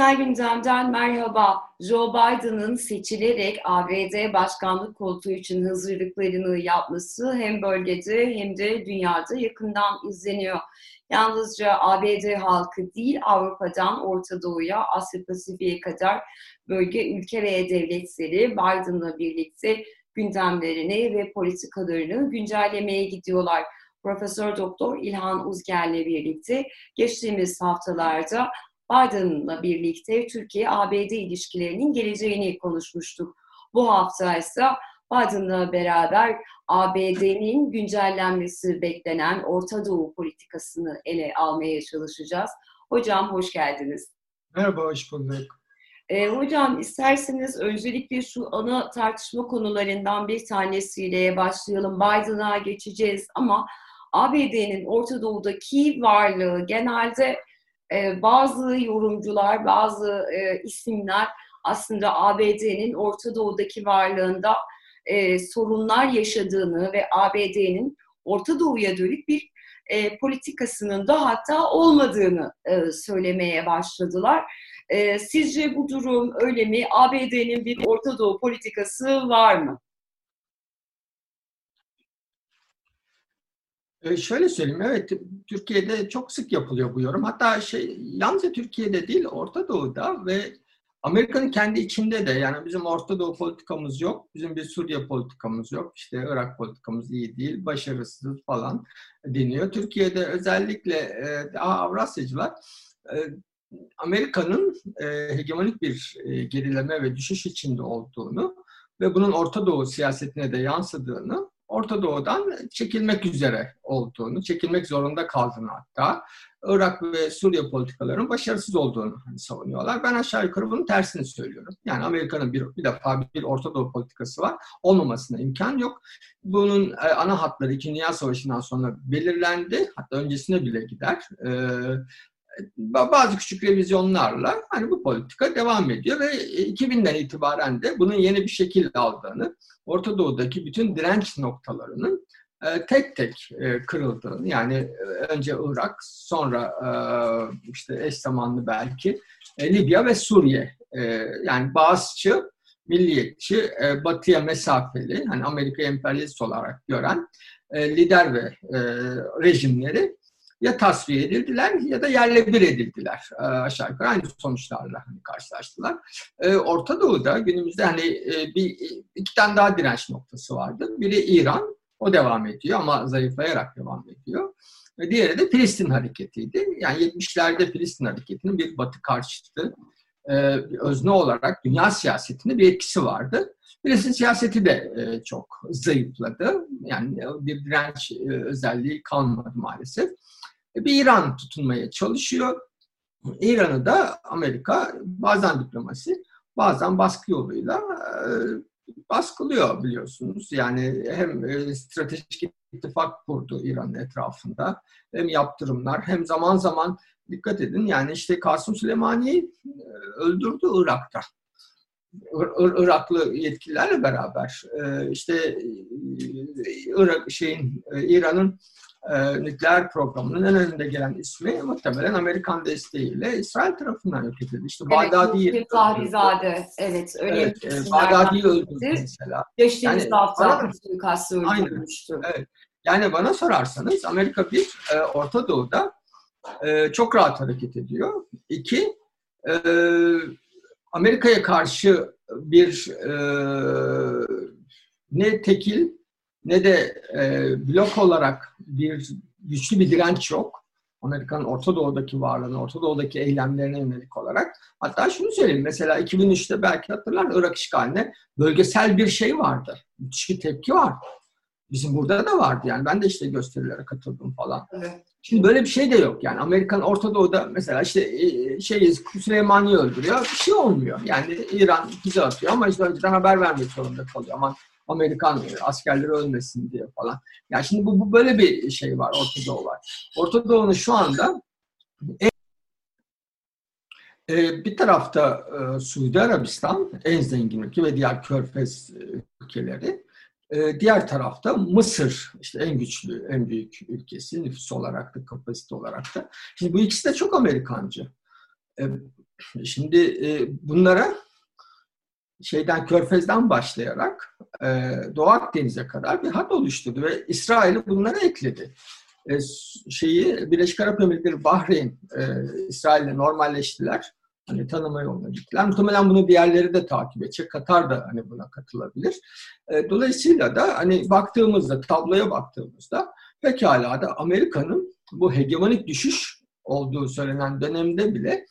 Küresel gündemden merhaba. Joe Biden'ın seçilerek ABD başkanlık koltuğu için hazırlıklarını yapması hem bölgede hem de dünyada yakından izleniyor. Yalnızca ABD halkı değil, Avrupa'dan Orta Doğu'ya, Asya Pasifik'e kadar bölge ülke ve devletleri Biden'la birlikte gündemlerini ve politikalarını güncellemeye gidiyorlar. Profesör Doktor İlhan Uzger'le birlikte geçtiğimiz haftalarda Biden'la birlikte Türkiye-ABD ilişkilerinin geleceğini konuşmuştuk. Bu hafta ise Biden'la beraber ABD'nin güncellenmesi beklenen Orta Doğu politikasını ele almaya çalışacağız. Hocam hoş geldiniz. Merhaba, hoş bulduk. Hocam isterseniz öncelikle şu ana tartışma konularından bir tanesiyle başlayalım. Biden'a geçeceğiz ama ABD'nin Orta Doğu'daki varlığı genelde bazı yorumcular, bazı isimler aslında ABD'nin Orta Doğu'daki varlığında sorunlar yaşadığını ve ABD'nin Orta Doğu'ya dönük bir politikasının da hatta olmadığını söylemeye başladılar. Sizce bu durum öyle mi? ABD'nin bir Orta Doğu politikası var mı? Şöyle söyleyeyim, evet Türkiye'de çok sık yapılıyor bu yorum. Hatta yalnızca Türkiye'de değil, Orta Doğu'da ve Amerika'nın kendi içinde de, yani bizim Orta Doğu politikamız yok, bizim bir Suriye politikamız yok, işte Irak politikamız iyi değil, başarısız falan deniyor. Türkiye'de özellikle daha Avrasyacılar Amerika'nın hegemonik bir gerileme ve düşüş içinde olduğunu ve bunun Orta Doğu siyasetine de yansıdığını, Orta Doğu'dan çekilmek üzere olduğunu, çekilmek zorunda kaldığını, hatta Irak ve Suriye politikalarının başarısız olduğunu savunuyorlar. Ben aşağı yukarı bunun tersini söylüyorum. Yani Amerika'nın bir defa Orta Doğu politikası var. Olmamasına imkan yok. Bunun ana hatları 2. Dünya Savaşı'ndan sonra belirlendi. Hatta öncesine bile gider. Bazı küçük revizyonlarla hani bu politika devam ediyor ve 2000'den itibaren de bunun yeni bir şekil aldığını, Orta Doğu'daki bütün direnç noktalarının tek tek kırıldığını, yani önce Irak, sonra işte eş zamanlı belki Libya ve Suriye, yani bağımsızçı, milliyetçi, batıya mesafeli, hani Amerika emperyalist olarak gören lider ve rejimleri ya tasfiye edildiler ya da yerle bir edildiler. Aşağı yukarı aynı sonuçlarla karşılaştılar. Orta Doğu'da günümüzde hani iki tane daha direnç noktası vardı. Biri İran, o devam ediyor ama zayıflayarak devam ediyor. Diğeri de Filistin hareketiydi. Yani 70'lerde Filistin hareketinin bir batı karşıtı, özne olarak dünya siyasetinde bir etkisi vardı. Filistin siyaseti de çok zayıfladı. Yani bir direnç özelliği kalmadı maalesef. Bir İran tutunmaya çalışıyor. İran'ı da Amerika bazen diplomasi, bazen baskı yoluyla baskılıyor biliyorsunuz. Yani hem stratejik ittifak kurdu İran'ın etrafında, hem yaptırımlar, hem zaman zaman dikkat edin. Yani işte Kasım Süleymani'yi öldürdü Irak'ta. Iraklı yetkililerle beraber işte İran'ın nükleer programının en önünde gelen ismi muhtemelen Amerikan desteğiyle İsrail tarafından yok edildi. İşte Bağdadi'yi öldürdü. Evet, öyle Bağdadi'yi öldürdü mesela. Geçtiğimiz hafta suikastı öldürmüştü. Evet. Yani bana sorarsanız Amerika bir, Orta Doğu'da çok rahat hareket ediyor. İki, Amerika'ya karşı bir ne tekil ne de blok olarak bir güçlü bir direnç yok. Amerika'nın Orta Doğu'daki varlığını, Orta Doğu'daki eylemlerine yönelik olarak. Hatta şunu söyleyeyim, mesela 2003'te belki hatırlar, Irak işgaline bölgesel bir şey vardı. Müthiş bir tepki vardı. Bizim burada da vardı yani. Ben de işte gösterilere katıldım falan. Evet. Şimdi böyle bir şey de yok yani. Amerikan Orta Doğu'da mesela işte Süleymani'yi öldürüyor. Bir şey olmuyor. Yani İran bize atıyor ama işte önceden haber vermek zorunda kalıyor. Ama Amerikan askerleri ölmesin diye falan. Yani şimdi bu böyle bir şey var, Orta Doğu var. Orta Doğu'nun şu anda bir tarafta Suudi Arabistan en zengin ülke ve diğer körfez ülkeleri. Diğer tarafta Mısır, işte en güçlü, en büyük ülkesi, nüfus olarak da, kapasite olarak da. Şimdi bu ikisi de çok Amerikancı. Şimdi bunlara Körfez'den başlayarak Doğu Akdeniz'e kadar bir hat oluşturdu ve İsrail'i bunlara ekledi. Birleşik Arap Emirlikleri, Bahreyn, İsrail'le normalleştiler. Tanıma yoluna gittiler. Muhtemelen bunu bir yerleri de takip edecek. Katar da buna katılabilir. Dolayısıyla da tabloya baktığımızda pekala da Amerika'nın bu hegemonik düşüş olduğu söylenen dönemde bile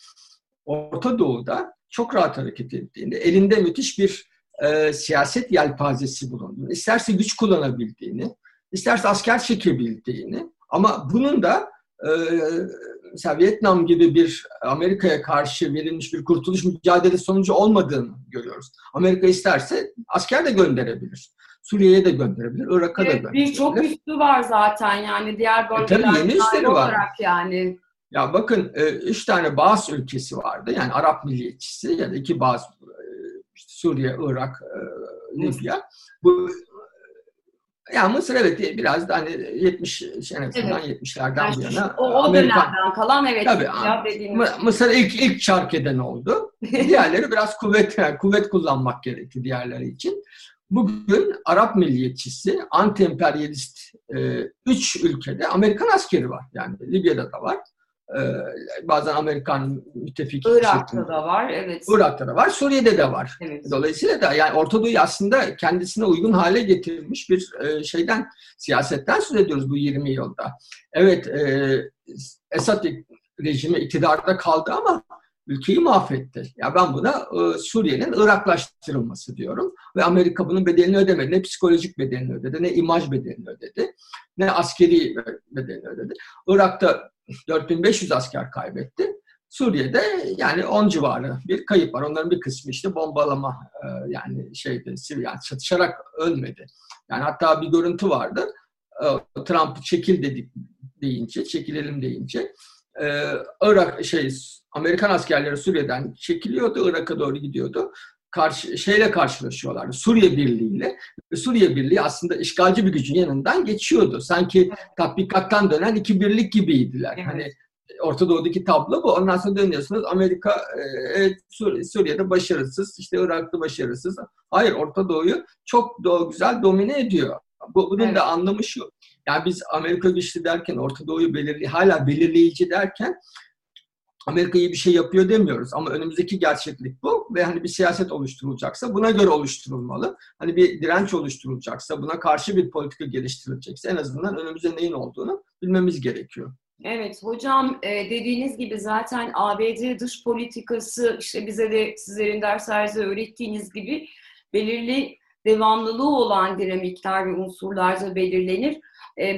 Orta Doğu'da çok rahat hareket ettiğinde elinde müthiş bir siyaset yelpazesi bulunduğunu, isterse güç kullanabildiğini, isterse asker çekebildiğini ama bunun da Vietnam gibi bir Amerika'ya karşı verilmiş bir kurtuluş mücadelesi sonucu olmadığını görüyoruz. Amerika isterse asker de gönderebilir. Suriye'ye de gönderebilir, Irak'a da gönderebilir. Birçok üssü var zaten diğer bölgeler olarak . Ya bakın 3 tane Baas ülkesi vardı. Arap milliyetçisi ya da 2 Baas, Suriye, Irak, Libya. Bu Mısır biraz da 70 senesinden 70'lerden bu yana o dönemden kalan Mısır ilk çark eden oldu. Diğerleri biraz kuvvet kullanmak gerekti diğerleri için. Bugün Arap milliyetçisi, anti-emperyalist 3 ülkede Amerikan askeri var. Libya'da da var. Bazen Amerikan müttefik Irak'ta da var, evet. Irak'ta da var, Suriye'de de var. Evet. Dolayısıyla da Orta Doğu'yu aslında kendisine uygun hale getirmiş bir siyasetten söz ediyoruz bu 20 yılda. Evet, Esad rejimi iktidarda kaldı ama ülkeyi mahvetti. Ben buna Suriye'nin Iraklaştırılması diyorum. Ve Amerika bunun bedelini ödemedi. Ne psikolojik bedelini ödedi, ne imaj bedelini ödedi, ne askeri bedelini ödedi. Irak'ta 4.500 asker kaybetti. Suriye'de 10 civarı bir kayıp var. Onların bir kısmı bombalama çatışarak ölmedi. Hatta bir görüntü vardı. Trump çekilelim deyince Irak Amerikan askerleri Suriye'den çekiliyordu, Irak'a doğru gidiyordu. Karşılaşıyorlardı. Suriye Birliği'yle. Suriye Birliği aslında işgalci bir gücün yanından geçiyordu. Sanki tatbikattan dönen 2 birlik gibiydiler. Evet. Orta Doğu'daki tablo bu. Ondan sonra dönüyorsunuz Amerika Suriye'de başarısız, Irak'ta başarısız. Hayır, Orta Doğu'yu çok güzel domine ediyor. Bunun da anlamı şu. Biz Amerika güçlü derken, Orta Doğu'yu hala belirleyici derken Amerika iyi bir şey yapıyor demiyoruz ama önümüzdeki gerçeklik bu ve bir siyaset oluşturulacaksa buna göre oluşturulmalı. Bir direnç oluşturulacaksa, buna karşı bir politika geliştirilecekse en azından önümüzde neyin olduğunu bilmemiz gerekiyor. Evet hocam, dediğiniz gibi zaten ABD dış politikası bize de sizlerin derslerinizde öğrettiğiniz gibi belirli devamlılığı olan dinamikler ve unsurlarca belirlenir.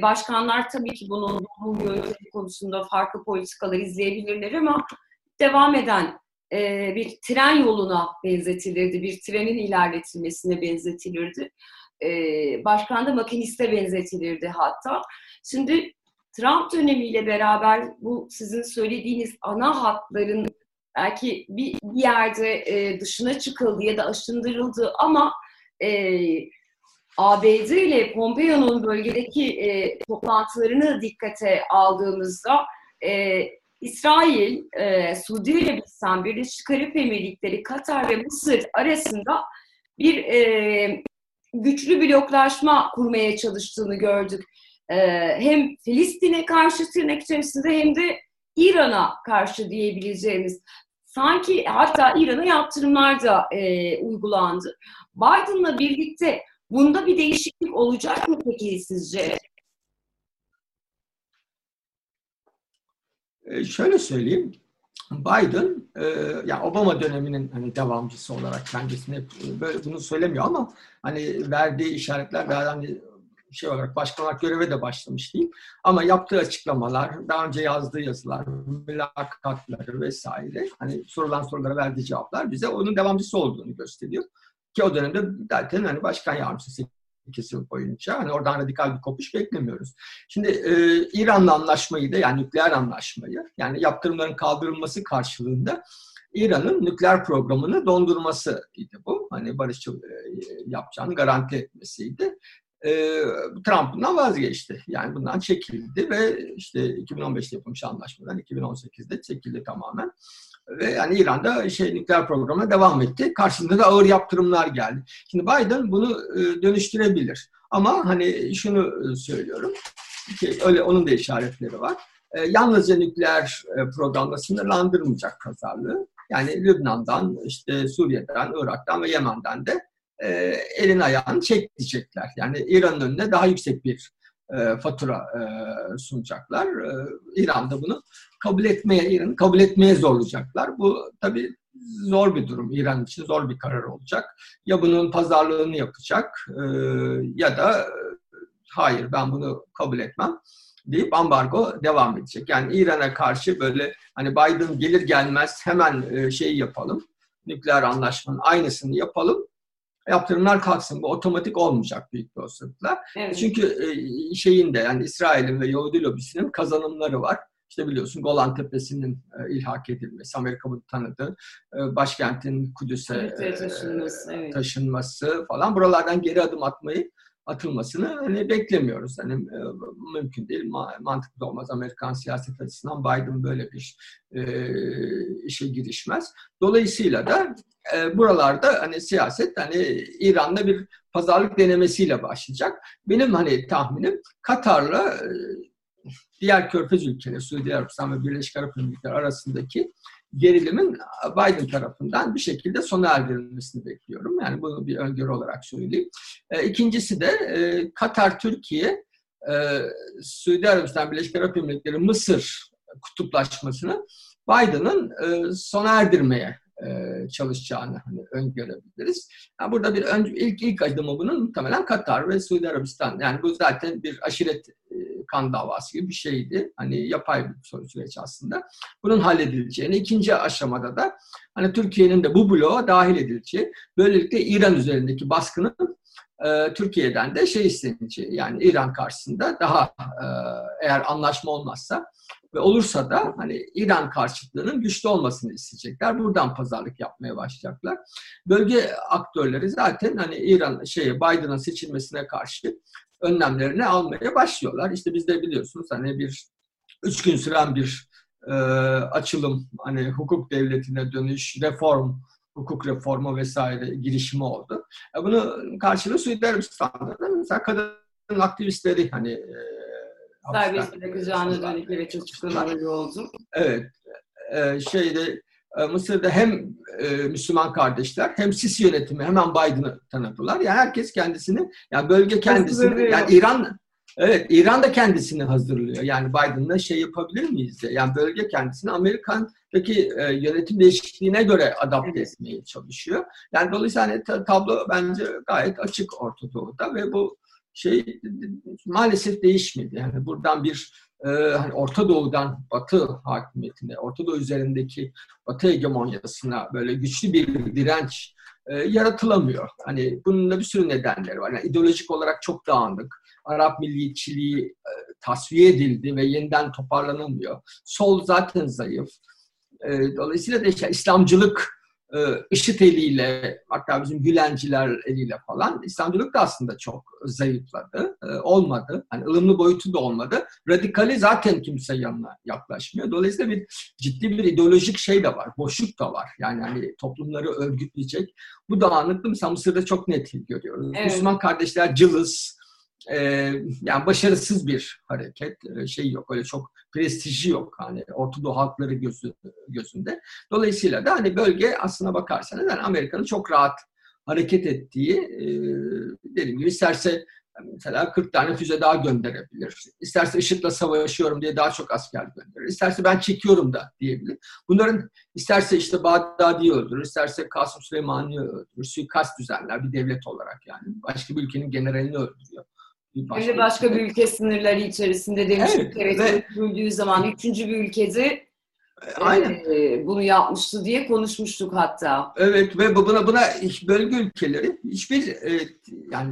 Başkanlar tabii ki bunun yönetimi konusunda farklı politikalar izleyebilirler ama devam eden bir tren yoluna benzetilirdi, bir trenin ilerletilmesine benzetilirdi. Başkan da makiniste benzetilirdi hatta. Şimdi Trump dönemiyle beraber bu sizin söylediğiniz ana hatların belki bir yerde dışına çıkıldı ya da aşındırıldı ama ABD ile Pompeo'nun bölgedeki toplantılarını dikkate aldığımızda İsrail, Suudi Arabistan, Birleşik Arap Emirlikleri, Katar ve Mısır arasında bir güçlü bloklaşma kurmaya çalıştığını gördük. Hem Filistin'e karşı tırnak içerisinde hem de İran'a karşı diyebileceğimiz. Sanki hatta İran'a yaptırımlar da uygulandı. Biden'la birlikte bunda bir değişiklik olacak mı peki sizce? Şöyle söyleyeyim. Biden, Obama döneminin devamcısı olarak kendisine böyle bunu söylemiyor ama verdiği işaretler daha başkan olarak göreve de başlamış diyeyim. Ama yaptığı açıklamalar, daha önce yazdığı yazılar, mülakatları vesaire, sorulan sorulara verdiği cevaplar bize onun devamcısı olduğunu gösteriyor. Ki o dönemde zaten başkan yardımcısı 8 yıl boyunca oradan radikal bir kopuş beklemiyoruz. Şimdi İran'la anlaşmayı da nükleer anlaşmayı yaptırımların kaldırılması karşılığında İran'ın nükleer programını dondurmasıydı bu. Barışçıl yapacağını garanti etmesiydi. Trump bundan vazgeçti. Bundan çekildi ve 2015'te yapılmış anlaşmadan 2018'de çekildi tamamen. Ve yani İran'da nükleer programına devam etti. Karşısında da ağır yaptırımlar geldi. Şimdi Biden bunu dönüştürebilir. Ama hani şunu söylüyorum ki öyle onun da işaretleri var. Yalnızca nükleer programla sınırlandırmayacak pazarlığı. Yani Lübnan'dan, Suriye'den, Irak'tan ve Yemen'den de elini ayağını çekecekler. Yani İran'ın önüne daha yüksek bir fatura sunacaklar. İran'da bunu İran'ı kabul etmeye zorlayacaklar. Bu tabii zor bir durum. İran için zor bir karar olacak. Ya bunun pazarlığını yapacak ya da hayır ben bunu kabul etmem deyip ambargo devam edecek. Yani İran'a karşı böyle hani Biden gelir gelmez hemen yapalım. Nükleer anlaşmanın aynısını yapalım. Yaptırımlar kalksın. Bu otomatik olmayacak büyük bir olasılıkla. Evet. Çünkü İsrail'in ve Yahudi lobisinin kazanımları var. Biliyorsun Golan Tepesi'nin ilhak edilmesi, Amerika'nın tanıdığı başkentin Kudüs'e taşınması falan. Buralardan geri adım atılmasını beklemiyoruz. Mümkün değil, mantıklı olmaz. Amerikan siyaset açısından Biden böyle bir işe girişmez. Dolayısıyla da buralarda siyaset İran'la bir pazarlık denemesiyle başlayacak. Benim tahminim Katar'la diğer körfez ülkeleri, Suudi Arabistan ve Birleşik Arap Emirlikleri arasındaki gerilimin Biden tarafından bir şekilde sona erdirilmesini bekliyorum. Yani bunu bir öngörü olarak söyleyeyim. İkincisi de Katar, Türkiye, Suudi Arabistan, Birleşik Arap Emirlikleri, Mısır kutuplaşmasını Biden'ın sona erdirmeye çalışacağını öngörebiliriz. Yani burada bir ilk adımı bunun muhtemelen Katar ve Suudi Arabistan. Yani bu zaten bir aşiret kan davası gibi bir şeydi. Yapay bir süreç aslında. Bunun halledileceğini, ikinci aşamada da Türkiye'nin de bu bloğa dahil edileceği, böylelikle İran üzerindeki baskının Türkiye'den de isteneceği. Yani İran karşısında daha eğer anlaşma olmazsa ve olursa da İran karşıtlığının güçlü olmasını isteyecekler. Buradan pazarlık yapmaya başlayacaklar. Bölge aktörleri zaten İran Biden'ın seçilmesine karşı önlemlerini almaya başlıyorlar. Biz de biliyorsunuz bir 3 gün süren bir açılım, hukuk devletine dönüş, hukuk reformu vesaire girişimi oldu. Bunun karşılığı Suudi Arabistan'da da mesela kadın aktivistleri serbest bırakacağına dönük evet açıklamaları oldu. Evet. Mısır'da hem Müslüman kardeşler hem Sisi yönetimi hemen Biden'ı tanıdılar. Yani herkes kendisini, yani bölge kendisini, yani İran, evet İran da kendisini hazırlıyor. Yani Biden'la yapabilir miyiz diye. Yani bölge kendisini Amerika'daki yönetim değişikliğine göre adapte etmeye çalışıyor. Yani dolayısıyla tablo bence gayet açık Orta Doğu'da ve bu maalesef değişmedi. Yani buradan bir Orta Doğu'dan Batı hakimiyetine, Orta Doğu üzerindeki Batı hegemonyasına böyle güçlü bir direnç yaratılamıyor. Bunun da bir sürü nedenleri var. Yani ideolojik olarak çok dağınık. Arap milliyetçiliği tasfiye edildi ve yeniden toparlanamıyor. Sol zaten zayıf. Dolayısıyla da İslamcılık IŞİD eliyle, hatta bizim Gülenciler eliyle falan, İslamcılık da aslında çok zayıfladı, olmadı. Ilımlı boyutu da olmadı. Radikali zaten kimse yanına yaklaşmıyor. Dolayısıyla ciddi bir ideolojik de var, boşluk da var. Yani toplumları örgütleyecek. Bu dağınıklığı mesela Mısır'da çok net görüyoruz. Evet. Müslüman kardeşler cılız, yani başarısız bir hareket, yok, öyle çok prestiji yok Orta Doğu halkları gözünde. Dolayısıyla da bölge aslına bakarsanız Amerika'nın çok rahat hareket ettiği, dediğim gibi isterse mesela 40 tane füze daha gönderebilir. İsterse IŞİD'le savaşıyorum diye daha çok asker gönderir. İsterse ben çekiyorum da diyebilir. Bunların isterse Bağdadi'yi öldürür, isterse Kasım Süleymani'yi öldürür. Suikast düzenler bir devlet olarak başka bir ülkenin generalini öldürüyor. Başka bir ülke sınırları içerisinde demiştim. Evet. Öldüğü zaman 3. bir ülkede bunu yapmıştı diye konuşmuştuk hatta. Evet ve buna bölge ülkeleri hiçbir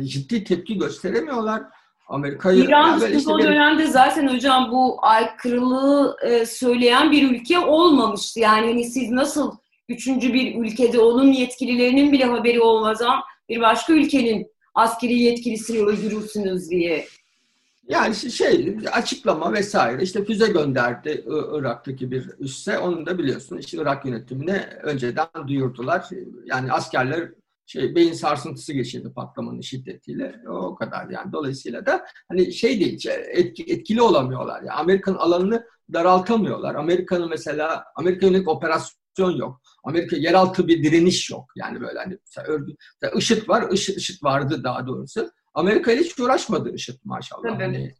ciddi tepki gösteremiyorlar. Amerika'yı İran o dönemde zaten hocam bu aykırılığı söyleyen bir ülke olmamıştı. Yani siz nasıl 3. bir ülkede onun yetkililerinin bile haberi olmadan bir başka ülkenin askeri yetkilisini öldürürsünüz diye. Yani açıklama vesaire, işte füze gönderdi Irak'taki bir üsse, onu da biliyorsun işte Irak yönetimine önceden duyurdular. Yani askerler beyin sarsıntısı geçirdi patlamanın şiddetiyle, o kadar yani. Dolayısıyla da hani değil, etkili olamıyorlar. Yani Amerika'nın alanını daraltamıyorlar. Amerika'nın mesela, Amerika yönelik operasyon yok. Amerika yeraltı bir direniş yok. Yani böyle hani IŞİD var, IŞİD vardı daha doğrusu. Amerika ile hiç uğraşmadı IŞİD maşallah. Hani,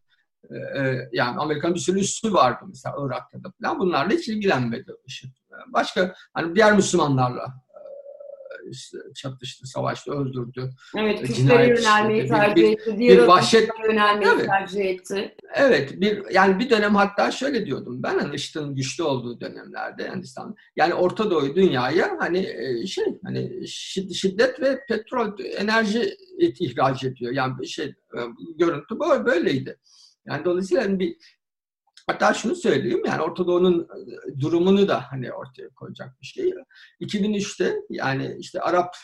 yani Amerika'nın bir sürü üssü vardı mesela Irak'ta da falan. Bunlarla hiç ilgilenmedi IŞİD. Başka hani diğer Müslümanlarla çatıştı, savaştı, öldürdü. Evet, Kürtlere yönelmeyi tercih etti. Bir vahşet yönelmeyi tercih etti. Evet, bir dönem hatta şöyle diyordum ben, hani IŞİD'in güçlü olduğu dönemlerde Hindistan'da, yani Orta Doğu dünyaya hani şiddet ve petrol, enerji ihraç ediyor. Yani görüntü böyleydi. Yani dolayısıyla hani hatta şunu söyleyeyim, yani Orta Doğu'nun durumunu da hani ortaya koyacak bir şey. 2003'te yani işte Arap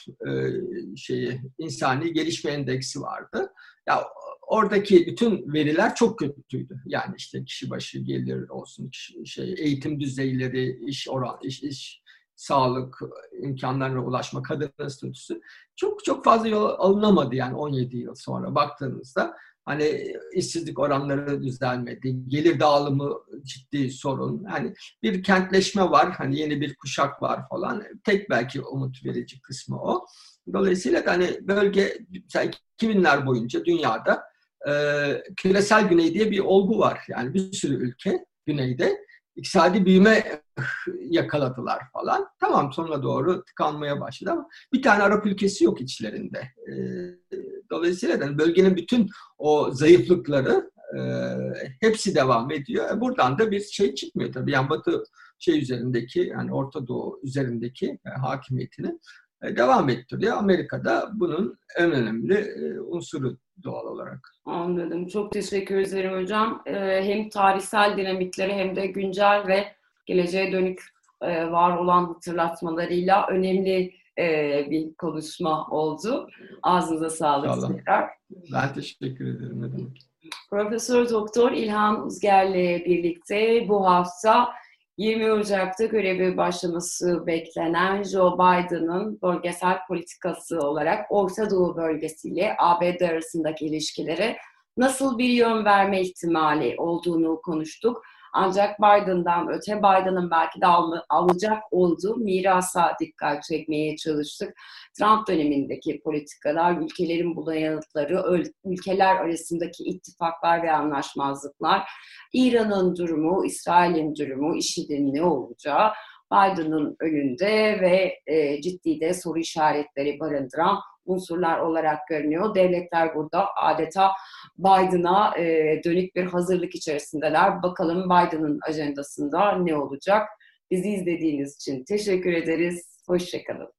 insani gelişme endeksi vardı. Ya oradaki bütün veriler çok kötüydü. Yani işte kişi başı gelir olsun, eğitim düzeyleri, iş, sağlık imkanlarına ulaşma, kadın statüsü çok çok fazla yol alınamadı yani 17 yıl sonra baktığınızda. Hani işsizlik oranları düzelmedi, gelir dağılımı ciddi sorun. Hani bir kentleşme var, hani yeni bir kuşak var falan. Tek belki umut verici kısmı o. Dolayısıyla da hani bölge 2000'ler boyunca dünyada küresel güney diye bir olgu var. Yani bir sürü ülke güneyde iktisadi büyüme yakaladılar falan. Tamam, sonuna doğru tıkanmaya başladı ama bir tane Arap ülkesi yok içlerinde. Dolayısıyla da bölgenin bütün o zayıflıkları hepsi devam ediyor. Buradan da bir çıkmıyor tabii. Yani Batı üzerindeki, yani Orta Doğu üzerindeki hakimiyetini devam ettiriyor. Amerika'da bunun en önemli unsuru doğal olarak. Anladım. Çok teşekkür ederim hocam. Hem tarihsel dinamikleri hem de güncel ve geleceğe dönük var olan hatırlatmalarıyla önemli bir konuşma oldu. Ağzınıza sağlık tekrar. Ben teşekkür ederim. Ne demek. Profesör Doktor İlhan Uzger'le birlikte bu hafta 20 Ocak'ta göreve başlaması beklenen Joe Biden'ın bölgesel politikası olarak Orta Doğu bölgesiyle ABD arasındaki ilişkilere nasıl bir yön verme ihtimali olduğunu konuştuk. Ancak Biden'dan öte Biden'ın belki de alacak olduğu mirasa dikkat çekmeye çalıştık. Trump dönemindeki politikalar, ülkelerin bulanıkları, ülkeler arasındaki ittifaklar ve anlaşmazlıklar, İran'ın durumu, İsrail'in durumu, IŞİD'in ne olacağı, Biden'ın önünde ve ciddi de soru işaretleri barındıran unsurlar olarak görünüyor. Devletler burada adeta Biden'a dönük bir hazırlık içerisindeler. Bakalım Biden'ın ajandasında ne olacak? Bizi izlediğiniz için teşekkür ederiz. Hoşça kalın.